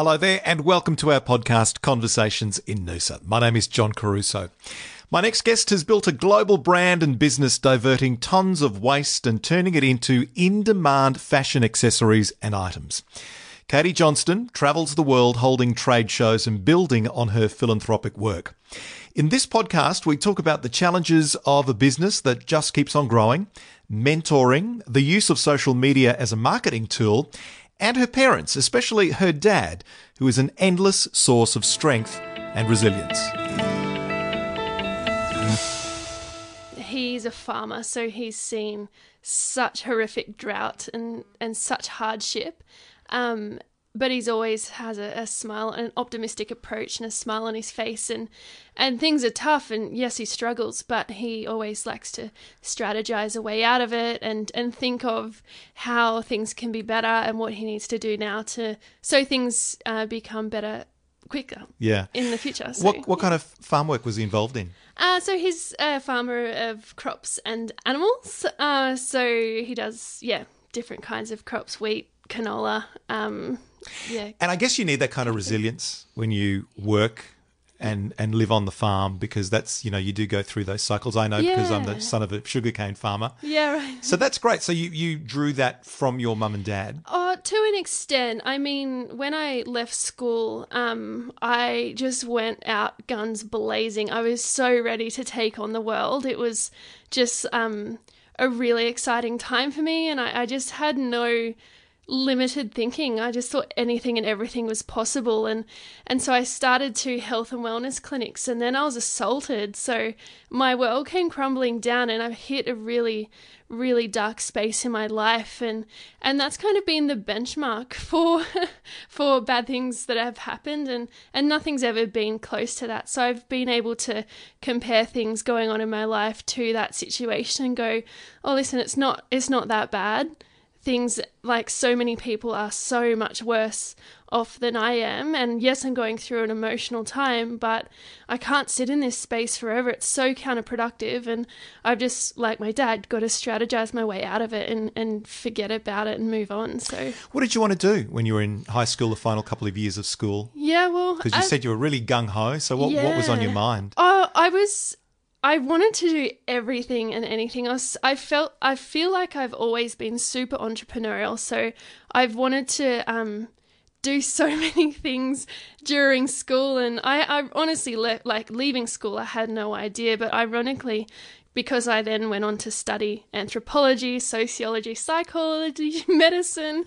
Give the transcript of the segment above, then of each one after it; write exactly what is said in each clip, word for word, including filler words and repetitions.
Hello there and welcome to our podcast, Conversations in Noosa. My name is John Caruso. My next guest has built a global brand and business diverting tons of waste and turning it into in-demand fashion accessories and items. Katie Johnston travels the world holding trade shows and building on her philanthropic work. In this podcast, we talk about the challenges of a business that just keeps on growing, mentoring, the use of social media as a marketing tool, and her parents, especially her dad, who is an endless source of strength and resilience. He's a farmer, so he's seen such horrific drought and, and such hardship. Um, but he's always has a, a smile, an optimistic approach and a smile on his face. And, and things are tough and yes, he struggles, but he always likes to strategize a way out of it and, and think of how things can be better and what he needs to do now to so things uh, become better quicker yeah. in the future. So, what what yeah. kind of farm work was he involved in? Uh, so he's a farmer of crops and animals. Uh, so he does, yeah, different kinds of crops, wheat, canola. Um, yeah. And I guess you need that kind of resilience when you work and, and live on the farm because that's, you know, you do go through those cycles. I know yeah. because I'm the son of a sugarcane farmer. Yeah, right. So that's great. So you, you drew that from your mum and dad? Uh, to an extent. I mean, when I left school, um, I just went out guns blazing. I was so ready to take on the world. It was just um, a really exciting time for me and I, I just had no limited thinking. I just thought anything and everything was possible. And, and so I started to health and wellness clinics and then I was assaulted. So my world came crumbling down and I've hit a really, really dark space in my life. And, and that's kind of been the benchmark for, for bad things that have happened and, and nothing's ever been close to that. So I've been able to compare things going on in my life to that situation and go, oh, listen, it's not, it's not that bad. Things like so many people are so much worse off than I am. And yes, I'm going through an emotional time, but I can't sit in this space forever. It's so counterproductive. And I've just, like my dad, got to strategize my way out of it and, and forget about it and move on. So, what did you want to do when you were in high school, the final couple of years of school? Yeah, well, because you I, said you were really gung-ho. So what, yeah. what was on your mind? Oh, I was... I wanted to do everything and anything else. I felt, I feel like I've always been super entrepreneurial. So I've wanted to um, do so many things during school. And I, I honestly, le- like leaving school, I had no idea. But ironically, because I then went on to study anthropology, sociology, psychology, medicine,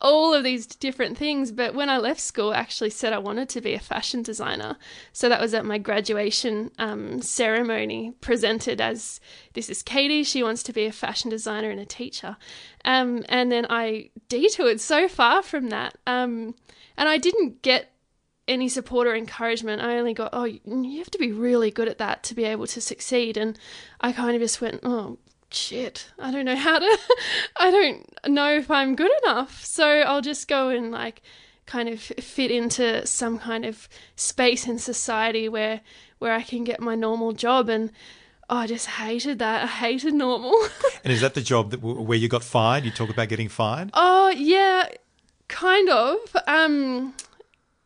all of these different things. But when I left school, I actually said I wanted to be a fashion designer. So that was at my graduation um, ceremony, presented as, this is Katie, she wants to be a fashion designer and a teacher. Um, and then I detoured so far from that. Um, and I didn't get any support or encouragement. I only got, oh, you have to be really good at that to be able to succeed. And I kind of just went, oh, shit, I don't know how to, I don't know if I'm good enough. So I'll just go and like kind of fit into some kind of space in society where, where I can get my normal job. And oh, I just hated that. I hated normal. And is that the job that where you got fired? You talk about getting fired? Oh, yeah, kind of. Um,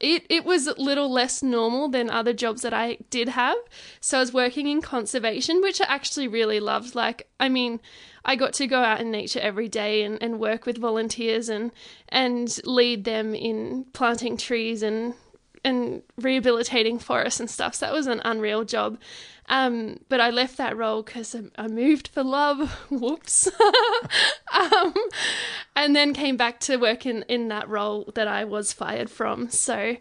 It it was a little less normal than other jobs that I did have. So I was working in conservation, which I actually really loved. Like, I mean, I got to go out in nature every day and, and work with volunteers and and lead them in planting trees and and rehabilitating forests and stuff. So that was an unreal job. Um, but I left that role because I, I moved for love. Whoops. um, and then came back to work in, in that role that I was fired from. So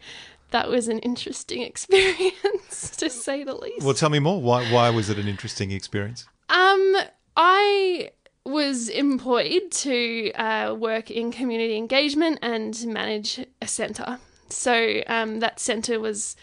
that was an interesting experience, to say the least. Well, tell me more. Why, why was it an interesting experience? Um, I was employed to uh, work in community engagement and manage a centre. So um, that centre was...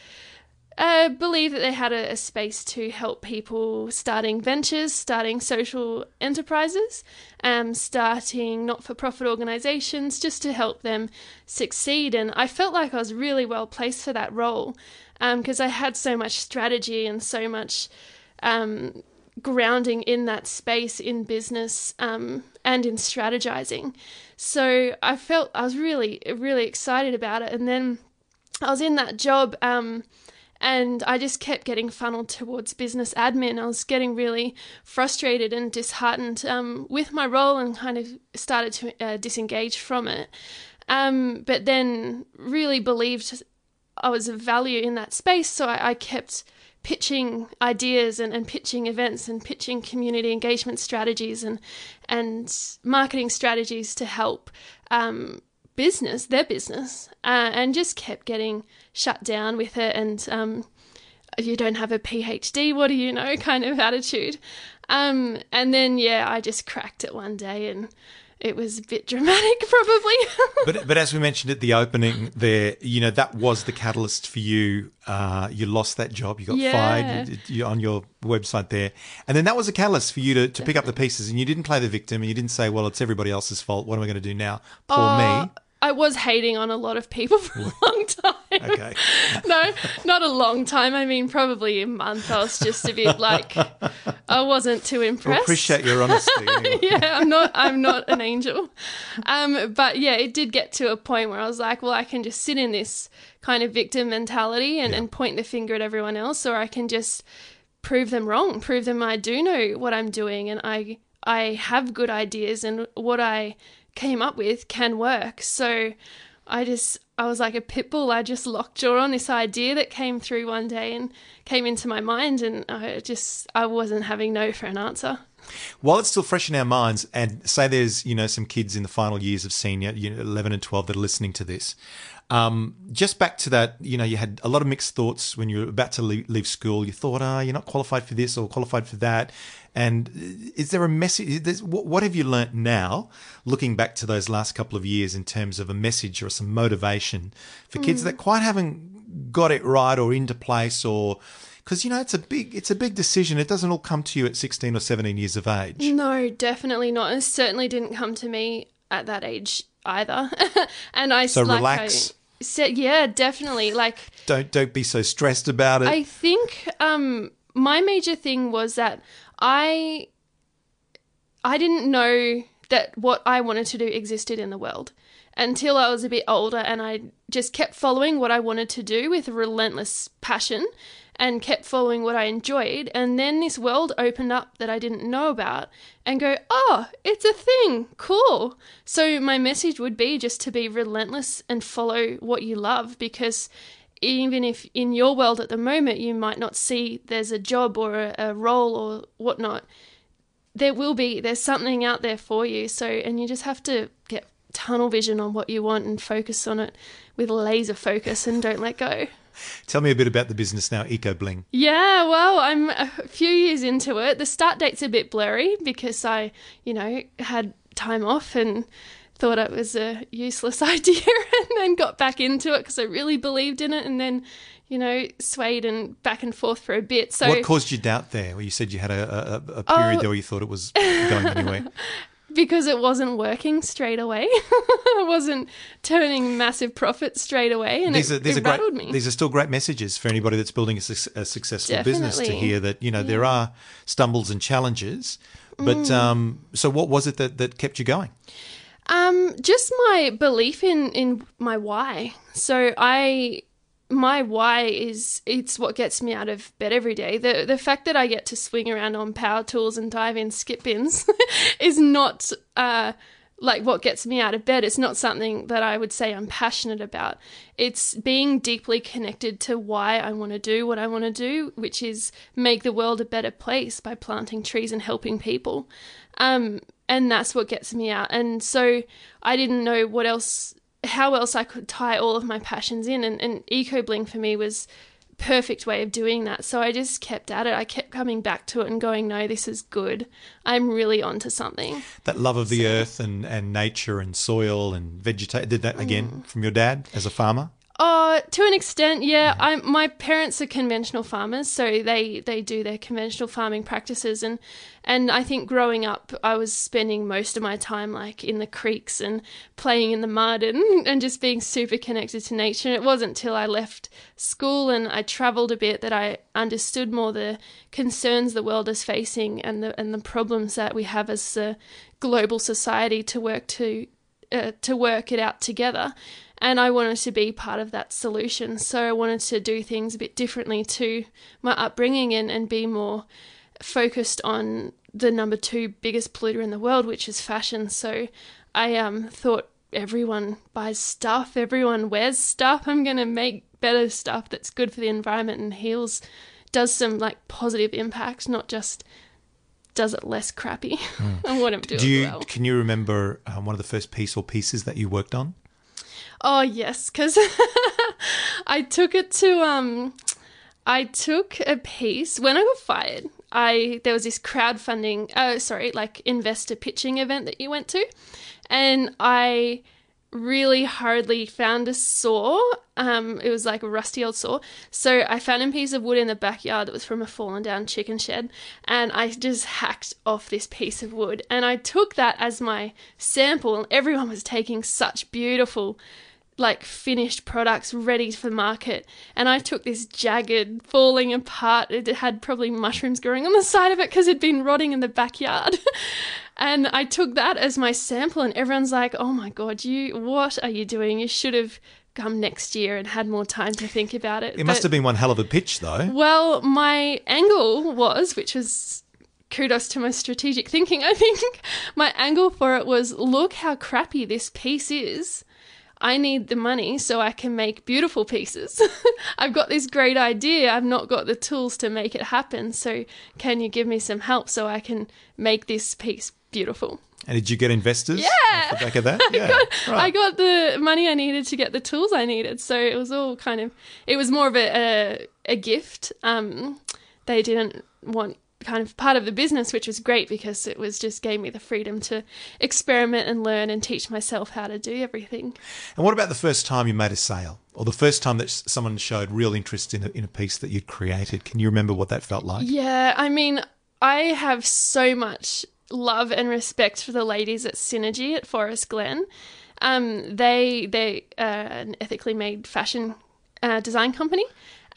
Uh, believe that they had a, a space to help people starting ventures, starting social enterprises, um, starting not-for-profit organisations, just to help them succeed. And I felt like I was really well placed for that role because um, I had so much strategy and so much um, grounding in that space in business um, and in strategising. So I felt I was really, really excited about it. And then I was in that job um, and I just kept getting funneled towards business admin. I was getting really frustrated and disheartened um, with my role and kind of started to uh, disengage from it. Um, but then really believed I was of value in that space, so I, I kept pitching ideas and, and pitching events and pitching community engagement strategies and and marketing strategies to help um, business, their business, uh, and just kept getting shut down with it and um, you don't have a P H D, what do you know, kind of attitude. Um, and then, yeah, I just cracked it one day and it was a bit dramatic, probably. but but as we mentioned at the opening there, you know, that was the catalyst for you. Uh, you lost that job. You got yeah. fired you, you, on your website there. And then that was a catalyst for you to, to pick up the pieces. And you didn't play the victim and you didn't say, well, it's everybody else's fault. What am I going to do now? Poor uh, me. I was hating on a lot of people for a long time. Okay. No, not a long time. I mean, probably a month. I was just a bit like, I wasn't too impressed. I appreciate your honesty. Anyway. yeah, I'm not I'm not an angel. Um, but, yeah, it did get to a point where I was like, well, I can just sit in this kind of victim mentality and, yeah. and point the finger at everyone else, or I can just prove them wrong, prove them I do know what I'm doing and I I have good ideas and what I came up with can work. So I just, I was like a pit bull. I just lockjaw on this idea that came through one day and came into my mind, and I just, I wasn't having no for an answer. While it's still fresh in our minds, and say there's, you know, some kids in the final years of senior, you know, eleven and twelve that are listening to this, um, just back to that, you know, you had a lot of mixed thoughts when you were about to leave, leave school. You thought, ah, oh, you're not qualified for this or qualified for that. And is there a message? What have you learnt now, looking back to those last couple of years, in terms of a message or some motivation for kids mm. that quite haven't got it right or into place, or because you know it's a big it's a big decision. It doesn't all come to you at sixteen or seventeen years of age. No, definitely not. It certainly didn't come to me at that age either. and I so like, relax. I, so, yeah, definitely. Like don't don't be so stressed about it. I think um, my major thing was that. I I didn't know that what I wanted to do existed in the world until I was a bit older, and I just kept following what I wanted to do with relentless passion and kept following what I enjoyed, and then this world opened up that I didn't know about and go, oh, it's a thing, cool. So my message would be just to be relentless and follow what you love, because even if in your world at the moment you might not see there's a job or a, a role or whatnot, there will be, there's something out there for you. So, and you just have to get tunnel vision on what you want and focus on it with laser focus and don't let go. Tell me a bit about the business now, EcoBling. Yeah, well, I'm a few years into it. The start date's a bit blurry because I, you know, had time off and thought it was a useless idea and then got back into it because I really believed in it, and then, you know, swayed and back and forth for a bit. So what caused you doubt there? Well, you said you had a, a, a period oh, there where you thought it was going anyway. Because it wasn't working straight away. It wasn't turning massive profits straight away, and these are, these it, it are rattled great, me. These are still great messages for anybody that's building a, su- a successful Definitely. business to hear that, you know, yeah. there are stumbles and challenges. But mm. um, so what was it that, that kept you going? Um, just my belief in, in my why. So I, my why is, it's what gets me out of bed every day. The the fact that I get to swing around on power tools and dive in skip bins is not, uh, like what gets me out of bed. It's not something that I would say I'm passionate about. It's being deeply connected to why I want to do what I want to do, which is make the world a better place by planting trees and helping people. Um, And that's what gets me out. And so I didn't know what else, how else I could tie all of my passions in. And, and EcoBling for me was a perfect way of doing that. So I just kept at it. I kept coming back to it and going, no, this is good. I'm really onto something. That love of the so, earth and, and nature and soil and vegetation. Did that again mm. from your dad as a farmer? Uh, to an extent, yeah. yeah. I, my parents are conventional farmers, so they, they do their conventional farming practices. And, and I think growing up, I was spending most of my time like in the creeks and playing in the mud and, and just being super connected to nature. And it wasn't till I left school and I travelled a bit that I understood more the concerns the world is facing and the, and the problems that we have as a global society to work to uh, to work it out together. And I wanted to be part of that solution. So I wanted to do things a bit differently to my upbringing and, and be more focused on the number two biggest polluter in the world, which is fashion. So I um, thought everyone buys stuff, everyone wears stuff. I'm going to make better stuff that's good for the environment and heals, does some like positive impact, not just does it less crappy. Mm. I want to do, do it you, well. Can you remember um, one of the first piece or pieces that you worked on? Oh, yes, because I took it to, um, I took a piece, when I got fired, I there was this crowdfunding, oh, sorry, like investor pitching event that you went to, and I really hurriedly found a saw, um, it was like a rusty old saw, so I found a piece of wood in the backyard that was from a fallen down chicken shed, and I just hacked off this piece of wood, and I took that as my sample, and everyone was taking such beautiful like finished products ready for market. And I took this jagged, falling apart, it had probably mushrooms growing on the side of it because it'd been rotting in the backyard. And I took that as my sample, and everyone's like, oh my God, you, what are you doing? You should have come next year and had more time to think about it. It but, must have been one hell of a pitch though. Well, my angle was, which was kudos to my strategic thinking, I think, my angle for it was, look how crappy this piece is. I need the money so I can make beautiful pieces. I've got this great idea. I've not got the tools to make it happen. So can you give me some help so I can make this piece beautiful? And did you get investors? Yeah. Off the back of that? Yeah. I, got, right. I got the money I needed to get the tools I needed. So it was all kind of, it was more of a, a, a gift. Um, they didn't want kind of part of the business, which was great because it was just gave me the freedom to experiment and learn and teach myself how to do everything. And what about the first time you made a sale or the first time that someone showed real interest in a, in a piece that you'd created? Can you remember what that felt like? Yeah, I mean, I have so much love and respect for the ladies at Synergy at Forest Glen. Um, they, they're uh, an ethically made fashion uh, design company.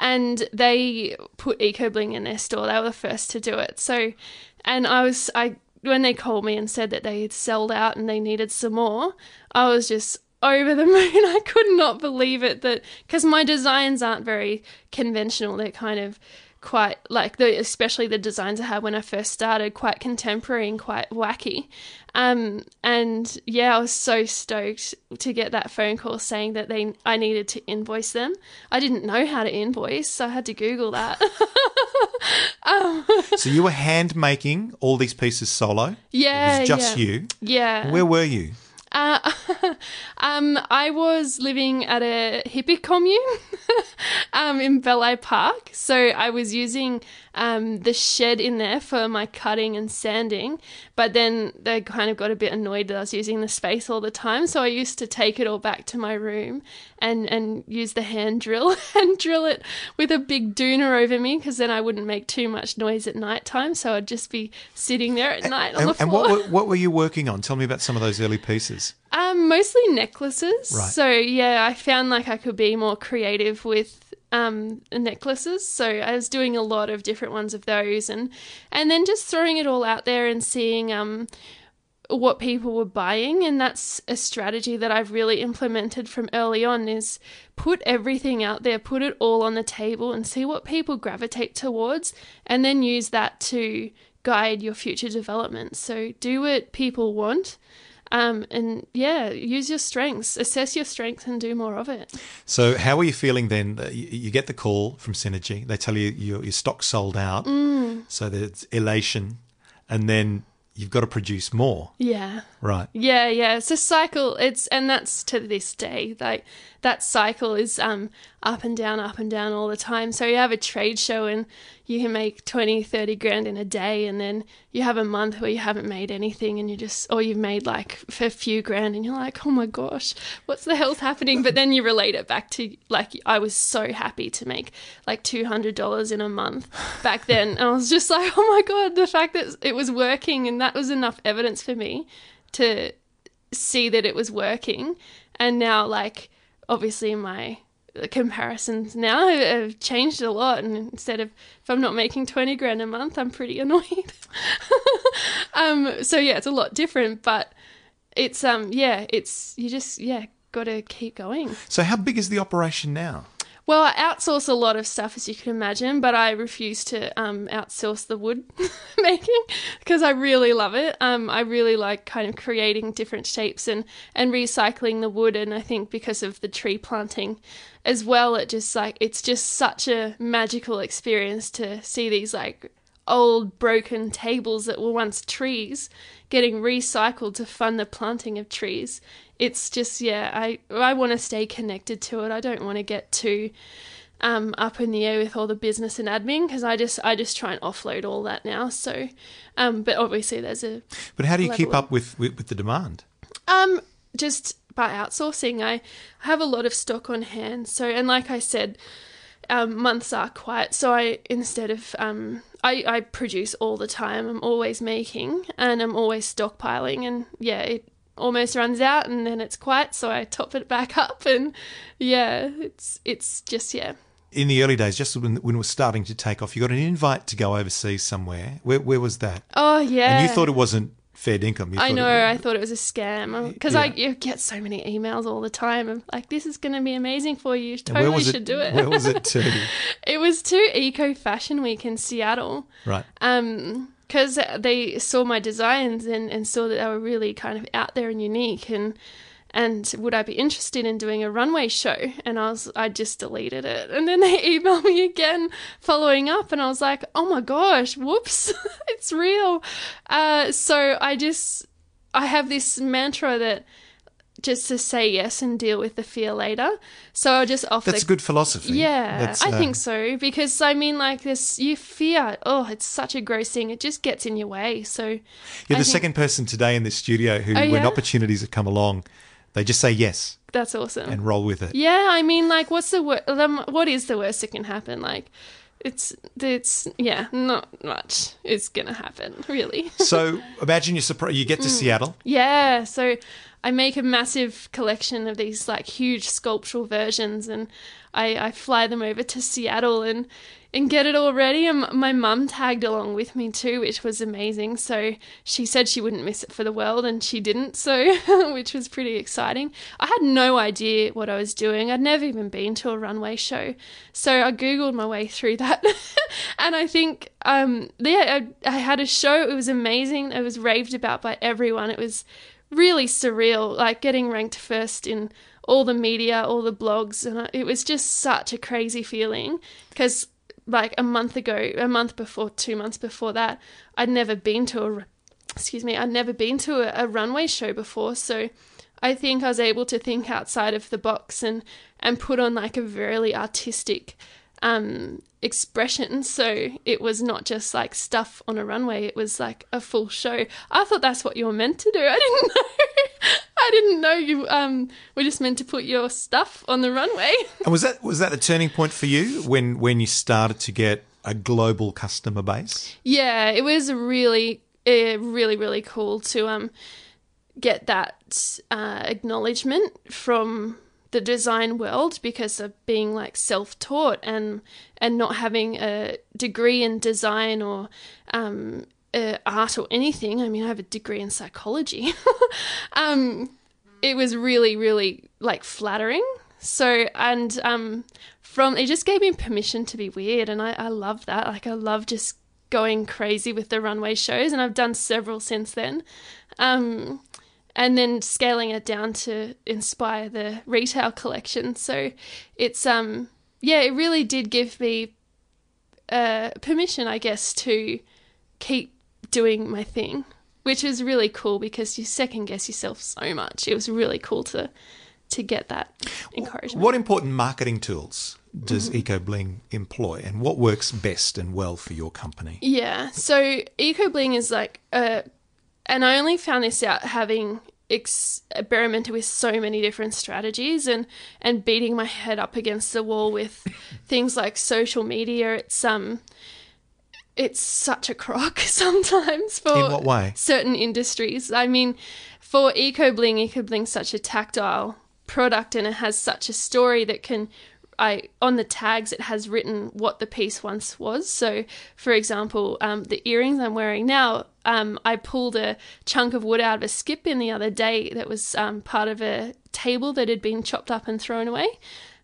And they put EcoBling in their store. They were the first to do it. So, and I was, I when they called me and said that they had sold out and they needed some more, I was just over the moon. I could not believe it, that because my designs aren't very conventional. They're kind of quite like, the, especially the designs I had when I first started, quite contemporary and quite wacky. Um, and yeah, I was so stoked to get that phone call saying that they I needed to invoice them. I didn't know how to invoice, so I had to Google that. um, so you were hand making all these pieces solo? Yeah, it was just yeah. you. Yeah. Where were you? Uh, um, I was living at a hippie commune um, in Bellay Park. So I was using um, the shed in there for my cutting and sanding, but then they kind of got a bit annoyed that I was using the space all the time. So I used to take it all back to my room and, and use the hand drill and drill it with a big doona over me, because then I wouldn't make too much noise at night time. So I'd just be sitting there at night and, on the floor. And what were, what were you working on? Tell me about some of those early pieces. Um, mostly necklaces. Right. So, yeah, I found like I could be more creative with um, necklaces. So I was doing a lot of different ones of those, and, and then just throwing it all out there and seeing um, what people were buying. And that's a strategy that I've really implemented from early on, is put everything out there, put it all on the table and see what people gravitate towards, and then use that to guide your future development. So do what people want. Um, and, yeah, use your strengths, assess your strengths and do more of it. So how are you feeling then? You get the call from Synergy. They tell you your, your stock's sold out. Mm. So there's elation, and then you've got to produce more. Yeah. Right. Yeah, yeah. It's a cycle. It's and that's to this day. Like that cycle is um, up and down, up and down all the time. So you have a trade show and you can make twenty, thirty grand in a day, and then you have a month where you haven't made anything and you just, or you've made like a few grand and you're like, oh my gosh, what's the hell's happening? But then you relate it back to, like, I was so happy to make like two hundred dollars in a month back then. And I was just like, oh my God, the fact that it was working, and that was enough evidence for me to see that it was working. And now, like, obviously my comparisons now have changed a lot, and instead of, if I'm not making twenty grand a month, I'm pretty annoyed. um so yeah, it's a lot different, but it's um yeah, it's you just yeah got to keep going. So how big is the operation now? Well, I outsource a lot of stuff, as you can imagine, but I refuse to um, outsource the wood making because I really love it. Um, I really like kind of creating different shapes and, and recycling the wood. And I think because of the tree planting as well, it just like it's just such a magical experience to see these like old broken tables that were once trees getting recycled to fund the planting of trees. It's just, yeah, I I want to stay connected to it. I don't want to get too um, up in the air with all the business and admin because I just I just try and offload all that now. So, um, but obviously there's a But how do you keep up with, with, with the demand? Um, just by outsourcing. I have a lot of stock on hand. So, and like I said, um, months are quiet. So I instead of um, I, I produce all the time. I'm always making and I'm always stockpiling, and yeah, it almost runs out and then it's quiet, so I top it back up, and yeah, it's it's just yeah. In the early days, just when when it was starting to take off, you got an invite to go overseas somewhere. Where where was that? Oh yeah, and you thought it wasn't fair dinkum. You I know, it, I thought it was a scam because yeah. I you get so many emails all the time. I'm like, this is going to be amazing for you. Totally should it, do it. Where was it to? It was to Eco Fashion Week in Seattle. Right. Um. Because they saw my designs and, and saw that they were really kind of out there and unique, and and would I be interested in doing a runway show? And I was I just deleted it, and then they emailed me again following up, and I was like, oh my gosh, whoops, it's real. Uh, so I just I have this mantra that just to say yes and deal with the fear later. So I just off That's the, good philosophy. Yeah, That's, I uh, think so. Because, I mean, like this, you fear, oh, it's such a gross thing. It just gets in your way. So You're I the think, second person today in this studio who, oh, yeah? when opportunities have come along, they just say yes. That's awesome. And roll with it. Yeah, I mean, like what's the wor- what is the worst that can happen? Like it's, it's yeah, not much is going to happen, really. So imagine you're surprised, you get to mm. Seattle. Yeah, so I make a massive collection of these like huge sculptural versions, and I, I fly them over to Seattle and, and get it all ready. And my mum tagged along with me too, which was amazing. So she said she wouldn't miss it for the world, and she didn't, so which was pretty exciting. I had no idea what I was doing. I'd never even been to a runway show. So I Googled my way through that. And I think, um, yeah, I, I had a show. It was amazing. It was raved about by everyone. It was really surreal, like getting ranked first in all the media, all the blogs, and it was just such a crazy feeling because like a month ago, a month before, two months before that, I'd never been to a, excuse me, I'd never been to a, a runway show before, so I think I was able to think outside of the box and, and put on like a really artistic um, expression. So it was not just like stuff on a runway. It was like a full show. I thought that's what you were meant to do. I didn't know. I didn't know you um, were just meant to put your stuff on the runway. And was that was that the turning point for you when when you started to get a global customer base? Yeah, it was really, really, really cool to um get that uh, acknowledgement from the design world, because of being like self-taught and and not having a degree in design or um, uh, art or anything. I mean, I have a degree in psychology. um, it was really, really like flattering. So, and um, from, it just gave me permission to be weird. And I, I love that. Like I love just going crazy with the runway shows, and I've done several since then. Um, And then scaling it down to inspire the retail collection. So it's, um, yeah, it really did give me uh, permission, I guess, to keep doing my thing, which is really cool because you second guess yourself so much. It was really cool to to get that encouragement. What important marketing tools does mm-hmm. EcoBling employ, and what works best and well for your company? Yeah, so EcoBling is like a And I only found this out having ex- experimented with so many different strategies and, and beating my head up against the wall with things like social media. It's um, it's such a crock sometimes for In what way? Certain industries. I mean, for EcoBling, EcoBling's such a tactile product, and it has such a story that can I on the tags it has written what the piece once was. So, for example, um, the earrings I'm wearing now, um, I pulled a chunk of wood out of a skip in the other day that was um, part of a table that had been chopped up and thrown away.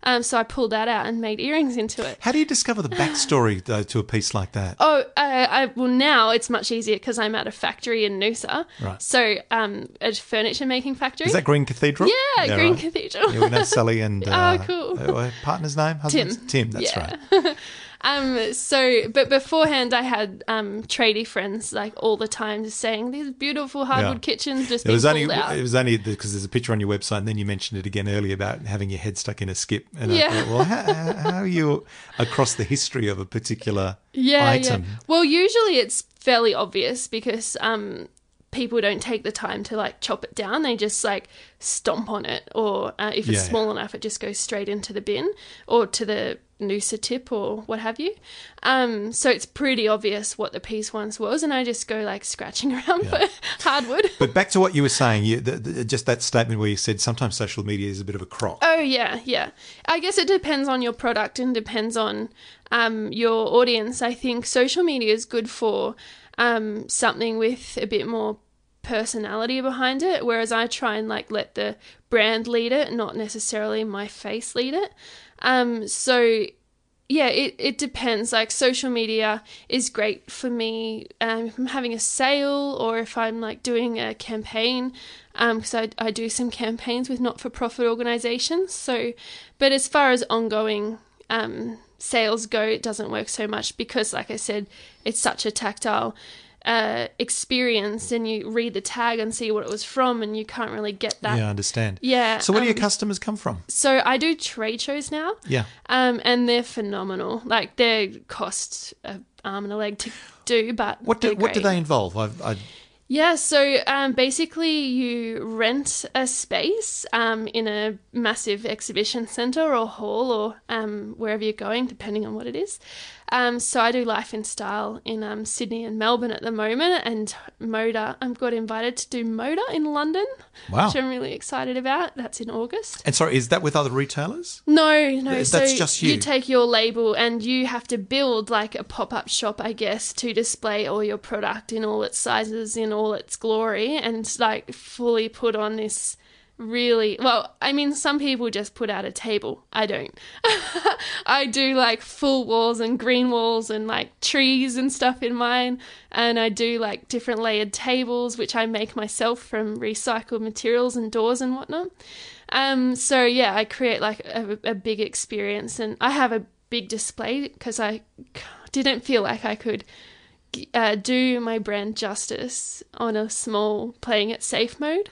Um, so I pulled that out and made earrings into it. How do you discover the backstory, though, to a piece like that? Oh, uh, I, well, now it's much easier because I'm at a factory in Noosa. Right. So um, a furniture-making factory. Is that Green Cathedral? Yeah, yeah Green right. Cathedral. Yeah, we know Sally and... Uh, oh, cool. Uh, partner's name? Husband's? Tim. Tim, that's yeah. right. Um, so, but beforehand I had um, tradie friends like all the time just saying these beautiful hardwood yeah. kitchens just it being pulled out. It was only because there's a picture on your website, and then you mentioned it again earlier about having your head stuck in a skip. And yeah. I thought, well, how, how are you across the history of a particular yeah, item? Yeah. Well, usually it's fairly obvious because um, people don't take the time to like chop it down. They just like stomp on it, or uh, if it's yeah, small yeah. enough, it just goes straight into the bin or to the Noosa tip or what have you. Um, so it's pretty obvious what the piece once was, and I just go like scratching around yeah. for hardwood. But back to what you were saying, you, the, the, just that statement where you said sometimes social media is a bit of a crock. Oh, yeah, yeah. I guess it depends on your product and depends on um, your audience. I think social media is good for um, something with a bit more personality behind it, whereas I try and like let the brand lead it, not necessarily my face lead it. Um, so yeah, it, it depends. Like social media is great for me. Um, if I'm having a sale or if I'm like doing a campaign, um, cause I, I do some campaigns with not-for-profit organizations. So, but as far as ongoing, um, sales go, it doesn't work so much because like I said, it's such a tactile, uh, experience, and you read the tag and see what it was from, and you can't really get that. Yeah, I understand. Yeah. So where um, do your customers come from? So I do trade shows now. Yeah. Um, and they're phenomenal. Like they cost an arm and a leg to do, but what do what do they involve? I've, I. Yeah. So um, basically, you rent a space um, in a massive exhibition centre or hall or um, wherever you're going, depending on what it is. Um, so I do Life in Style in um, Sydney and Melbourne at the moment, and Moda. I got invited to do Moda in London, wow. which I'm really excited about. That's in August. And sorry, is that with other retailers? No, no. That's so just you. You take your label and you have to build like a pop-up shop, I guess, to display all your product in all its sizes, in all its glory, and like fully put on this really well I mean some people just put out a table. I don't. I do like full walls and green walls and like trees and stuff in mine, and I do like different layered tables which I make myself from recycled materials and doors and whatnot. Um so yeah, I create like a, a big experience, and I have a big display because I didn't feel like I could Uh, do my brand justice on a small playing it safe mode.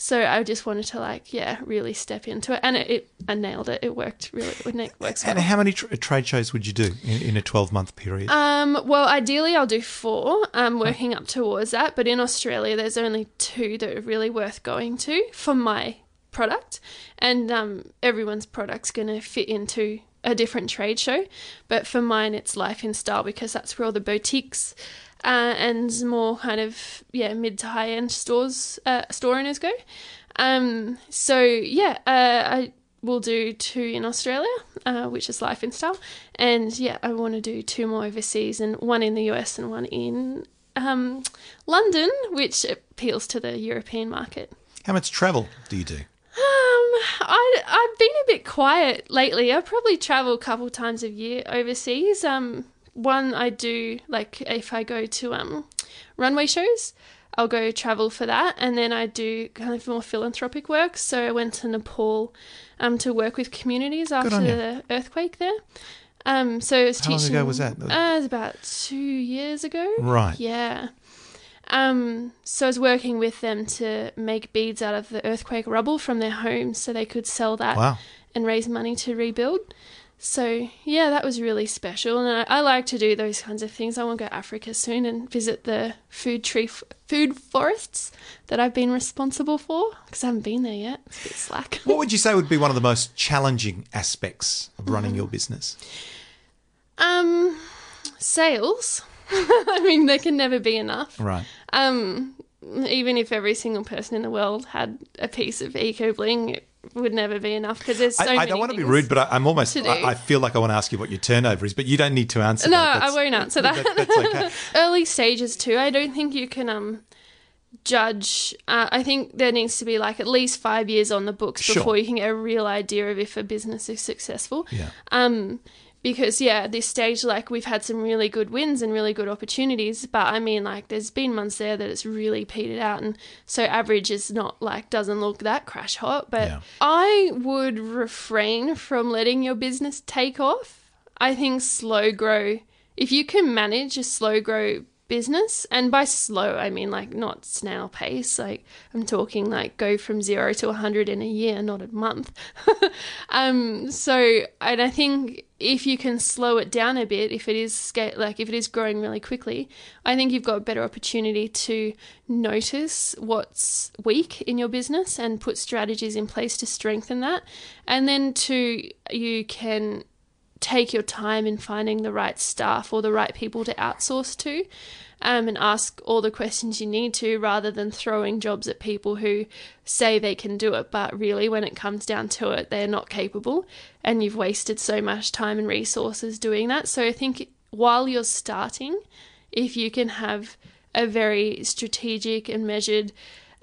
So I just wanted to like, yeah, really step into it. And it, it I nailed it. It worked really, it works well. And how many tra trade shows would you do in, in a twelve-month period? Um, well, ideally I'll do four. I'm working oh. up towards that. But in Australia, there's only two that are really worth going to for my product. And um, everyone's product's going to fit into a different trade show, but for mine it's Life in Style because that's where all the boutiques uh, and more kind of yeah mid to high end stores uh, store owners go. Um, so yeah, uh, I will do two in Australia, uh, which is Life in Style, and yeah, I want to do two more overseas, and one in the U S and one in um, London, which appeals to the European market. How much travel do you do? I, I've been a bit quiet lately. I probably travel a couple times a year overseas. Um, one I do, like if I go to um, runway shows, I'll go travel for that. And then I do kind of more philanthropic work. So I went to Nepal um, to work with communities after the earthquake there. Um, so I was teaching. How long ago was that? Uh, it was about two years ago. Right. Yeah. Um, so I was working with them to make beads out of the earthquake rubble from their homes so they could sell that wow. and raise money to rebuild. So, yeah, that was really special. And I, I like to do those kinds of things. I want to go to Africa soon and visit the food tree, f food forests that I've been responsible for because I haven't been there yet. It's a bit slack. What would you say would be one of the most challenging aspects of running mm-hmm. your business? Um, sales. I mean, there can never be enough. Right. Um, even if every single person in the world had a piece of EcoBling, it would never be enough because there's so I, many I don't want to be rude, but I, I'm almost – I feel like I want to ask you what your turnover is, but you don't need to answer no, that. No, I won't answer that. that that's okay. Early stages too, I don't think you can um, judge uh, – I think there needs to be like at least five years on the books sure. before you can get a real idea of if a business is successful. Yeah. Um, because, yeah, at this stage, like, we've had some really good wins and really good opportunities, but, I mean, like, there's been months there that it's really petered out, and so average is not, like, doesn't look that crash hot. But yeah. I would refrain from letting your business take off. I think slow grow, if you can manage a slow grow business, and by slow, I mean, like, not snail pace. Like, I'm talking, like, go from zero to one hundred in a year, not a month. um. So, and I think... if you can slow it down a bit, if it is sca- like if it is growing really quickly, I think you've got a better opportunity to notice what's weak in your business and put strategies in place to strengthen that. And then to you can take your time in finding the right staff or the right people to outsource to, um, and ask all the questions you need to, rather than throwing jobs at people who say they can do it, but really when it comes down to it, they're not capable and you've wasted so much time and resources doing that. So I think while you're starting, if you can have a very strategic and measured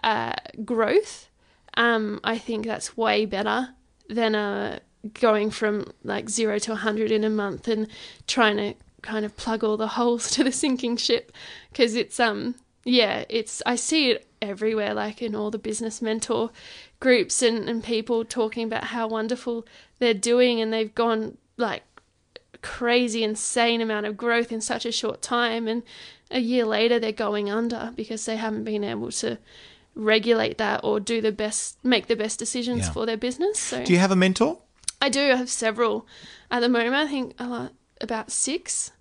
uh, growth, um, I think that's way better than a going from like zero to one hundred in a month and trying to kind of plug all the holes to the sinking ship, because it's um yeah it's I see it everywhere, like in all the business mentor groups and, and people talking about how wonderful they're doing and they've gone like crazy insane amount of growth in such a short time, and a year later they're going under because they haven't been able to regulate that or do the best make the best decisions yeah. for their business. So do you have a mentor? I do. I have several at the moment. I think about six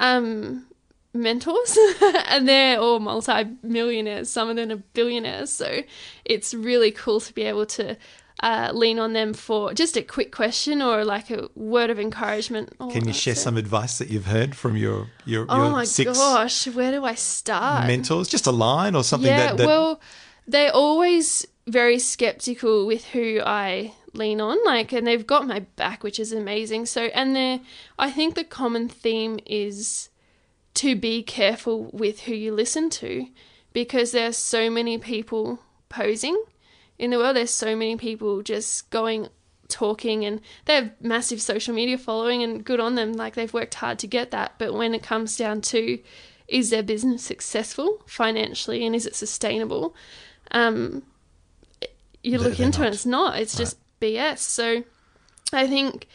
um, mentors and they're all multi-millionaires. Some of them are billionaires. So it's really cool to be able to uh, lean on them for just a quick question or like a word of encouragement. All Can you share so. some advice that you've heard from your, your, oh your my six gosh, where do I start? Mentors? Just a line or something? Yeah, that, that... well, they're always very skeptical with who I lean on, like, and they've got my back, which is amazing. So, and they're, I think the common theme is to be careful with who you listen to, because there's so many people posing in the world. There's so many people just going, talking, and they have massive social media following and good on them. Like, they've worked hard to get that. But when it comes down to, is their business successful financially and is it sustainable? Um, you look into it and it's not, it's just B S. So I think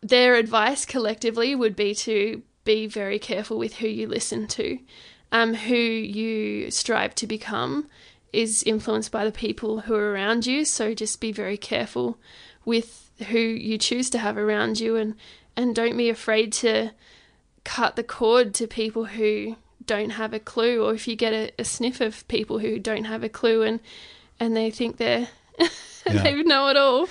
their advice collectively would be to be very careful with who you listen to, um, who you strive to become is influenced by the people who are around you. So just be very careful with who you choose to have around you, and, and don't be afraid to cut the cord to people who don't have a clue, or if you get a, a sniff of people who don't have a clue and, and they think they're... Yeah. They know it all.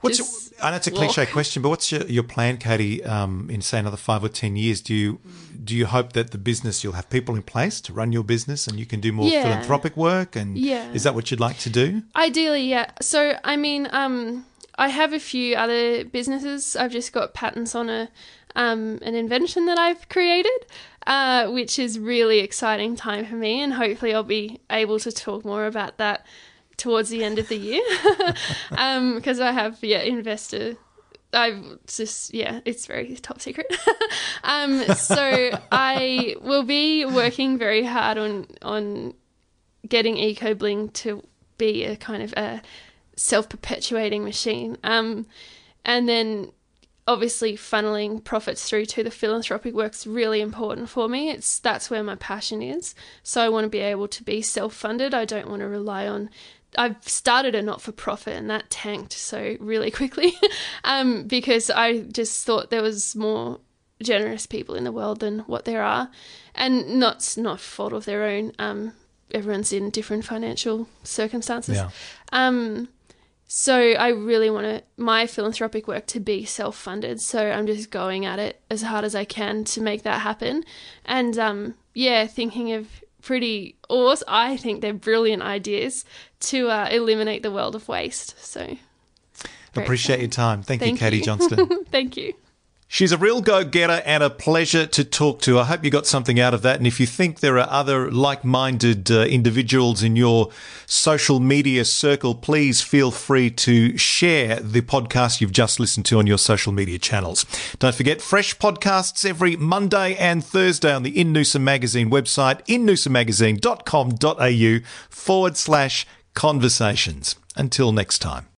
What's your, I know it's a cliche walk. question, but what's your, your plan, Katie, um, in, say, another five or ten years? Do you do you hope that the business, you'll have people in place to run your business and you can do more yeah. philanthropic work? And yeah. is that what you'd like to do? Ideally, yeah. So, I mean, um, I have a few other businesses. I've just got patents on a um, an invention that I've created, uh, which is really exciting time for me, and hopefully I'll be able to talk more about that towards the end of the year, um, because I have, yeah, investor, I've just, yeah, it's very top secret. um, so I will be working very hard on, on getting EcoBling to be a kind of a self-perpetuating machine. Um, and then obviously funneling profits through to the philanthropic work's really important for me. It's that's where my passion is. So I want to be able to be self-funded. I don't want to rely on I've started a not-for-profit and that tanked so really quickly um, because I just thought there was more generous people in the world than what there are, and not not fault of their own. Um, everyone's in different financial circumstances. Yeah. Um, so I really want to, my philanthropic work to be self-funded. So I'm just going at it as hard as I can to make that happen, and um, yeah, thinking of pretty awesome. I think they're brilliant ideas to uh, eliminate the world of waste. So appreciate your time. Thank, Thank you, Katie you. Johnston. Thank you. She's a real go-getter and a pleasure to talk to. I hope you got something out of that. And if you think there are other like-minded uh, individuals in your social media circle, please feel free to share the podcast you've just listened to on your social media channels. Don't forget, fresh podcasts every Monday and Thursday on the In Noosa Magazine website, in noosa magazine dot com dot a u forward slash conversations. Until next time.